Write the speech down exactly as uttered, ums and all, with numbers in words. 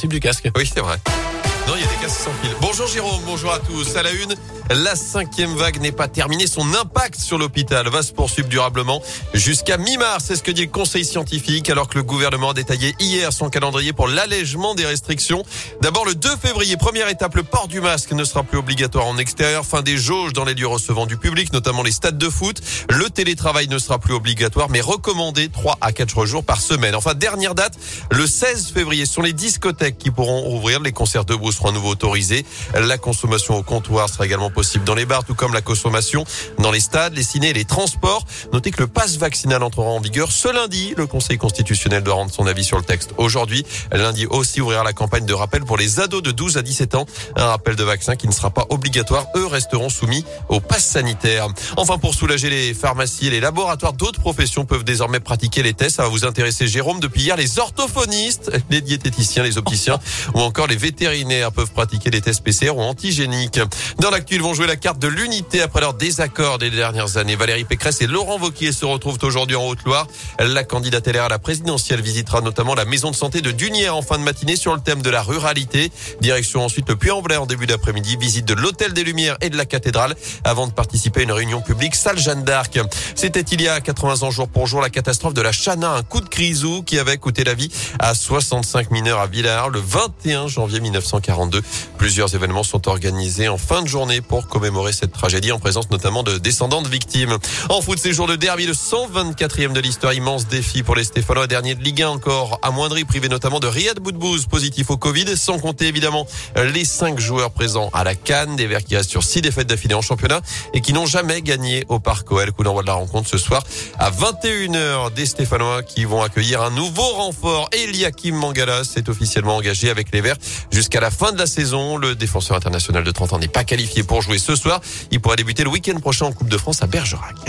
Type du casque. Oui, c'est vrai. Non, il y a des casques sans fil. Bonjour Jérôme, bonjour à tous. À la une, la cinquième vague n'est pas terminée. Son impact sur l'hôpital va se poursuivre durablement jusqu'à mi-mars. C'est ce que dit le conseil scientifique, alors que le gouvernement a détaillé hier son calendrier pour l'allègement des restrictions. D'abord, le deux février, première étape, le port du masque ne sera plus obligatoire en extérieur. Fin des jauges dans les lieux recevant du public, notamment les stades de foot. Le télétravail ne sera plus obligatoire, mais recommandé trois à quatre jours par semaine. Enfin, dernière date, le seize février, ce sont les discothèques qui pourront rouvrir. Les concerts de brousse seront à nouveau autorisés. La consommation au comptoir sera également possible dans les bars, tout comme la consommation dans les stades, les cinés et les transports. Notez que le pass vaccinal entrera en vigueur ce lundi. Le Conseil constitutionnel doit rendre son avis sur le texte aujourd'hui. Lundi aussi ouvrira la campagne de rappel pour les ados de douze à dix-sept ans. Un rappel de vaccin qui ne sera pas obligatoire. Eux resteront soumis au pass sanitaire. Enfin, pour soulager les pharmacies et les laboratoires, d'autres professions peuvent désormais pratiquer les tests. Ça va vous intéresser, Jérôme. Depuis hier, les orthophonistes, les diététiciens, les opticiens ou encore les vétérinaires peuvent pratiquer des tests P C R ou antigéniques. Dans l'actu, ils vont jouer la carte de l'unité après leur désaccord des dernières années. Valérie Pécresse et Laurent Wauquiez se retrouvent aujourd'hui en Haute-Loire. La candidate L R à la présidentielle visitera notamment la maison de santé de Dunières en fin de matinée sur le thème de la ruralité. Direction ensuite le Puy-en-Velay en début d'après-midi. Visite de l'hôtel des Lumières et de la cathédrale avant de participer à une réunion publique salle Jeanne d'Arc. C'était il y a quatre-vingts ans jour pour jour la catastrophe de la Chana, un coup de grisou qui avait coûté la vie à soixante-cinq mineurs à Villars le vingt et un janvier mille neuf cent quarante. Plusieurs événements sont organisés en fin de journée pour commémorer cette tragédie en présence notamment de descendants de victimes. En foot, ces jours de derby, le cent vingt-quatrième de l'histoire, immense défi pour les Stéphanois, dernier de Ligue un encore amoindri, privé notamment de Riyad Boudbouz, positif au Covid, sans compter évidemment les cinq joueurs présents à la C A N, des Verts qui restent sur six défaites d'affilée en championnat et qui n'ont jamais gagné au Parc O L. Coup d'envoi de la rencontre ce soir à vingt et une heures, des Stéphanois qui vont accueillir un nouveau renfort. Eliakim Mangala s'est officiellement engagé avec les Verts jusqu'à la fin de la saison. Le défenseur international de trente ans n'est pas qualifié pour jouer ce soir. Il pourra débuter le week-end prochain en Coupe de France à Bergerac.